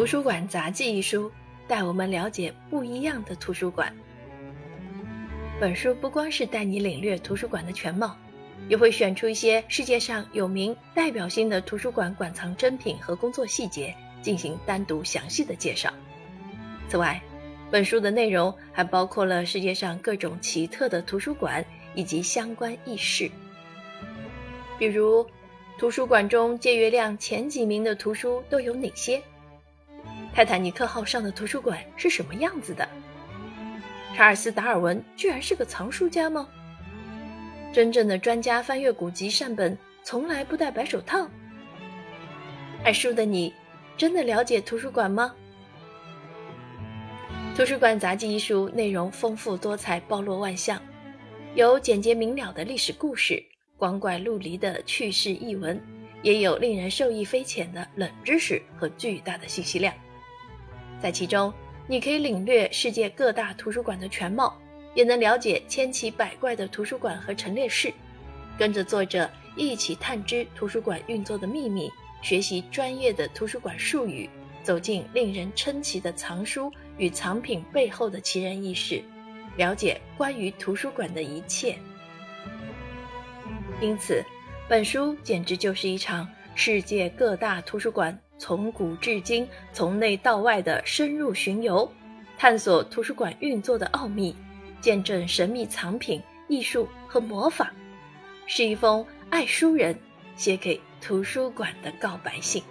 图书馆杂记》一书，带我们了解不一样的图书馆。本书不光是带你领略图书馆的全貌，也会选出一些世界上有名代表性的图书馆馆藏珍品和工作细节，进行单独详细的介绍。此外，本书的内容还包括了世界上各种奇特的图书馆以及相关轶事，比如图书馆中借阅量前几名的图书都有哪些？泰坦尼克号上的图书馆是什么样子的？查尔斯·达尔文居然是个藏书家吗？真正的专家翻阅古籍善本从来不戴白手套。爱书的你，真的了解图书馆吗？图书馆杂记一书内容丰富多彩，包罗万象，有简洁明了的历史故事，光怪陆离的趣事轶闻，也有令人受益匪浅的冷知识和巨大的信息量。在其中，你可以领略世界各大图书馆的全貌，也能了解千奇百怪的图书馆和陈列室，跟着作者一起探知图书馆运作的秘密，学习专业的图书馆术语，走进令人称奇的藏书与藏品背后的奇人异事，了解关于图书馆的一切。因此，本书简直就是一场世界各大图书馆从古至今、从内到外的深入巡游，探索图书馆运作的奥秘，见证神秘藏品、艺术和魔法，是一封爱书人写给图书馆的告白信。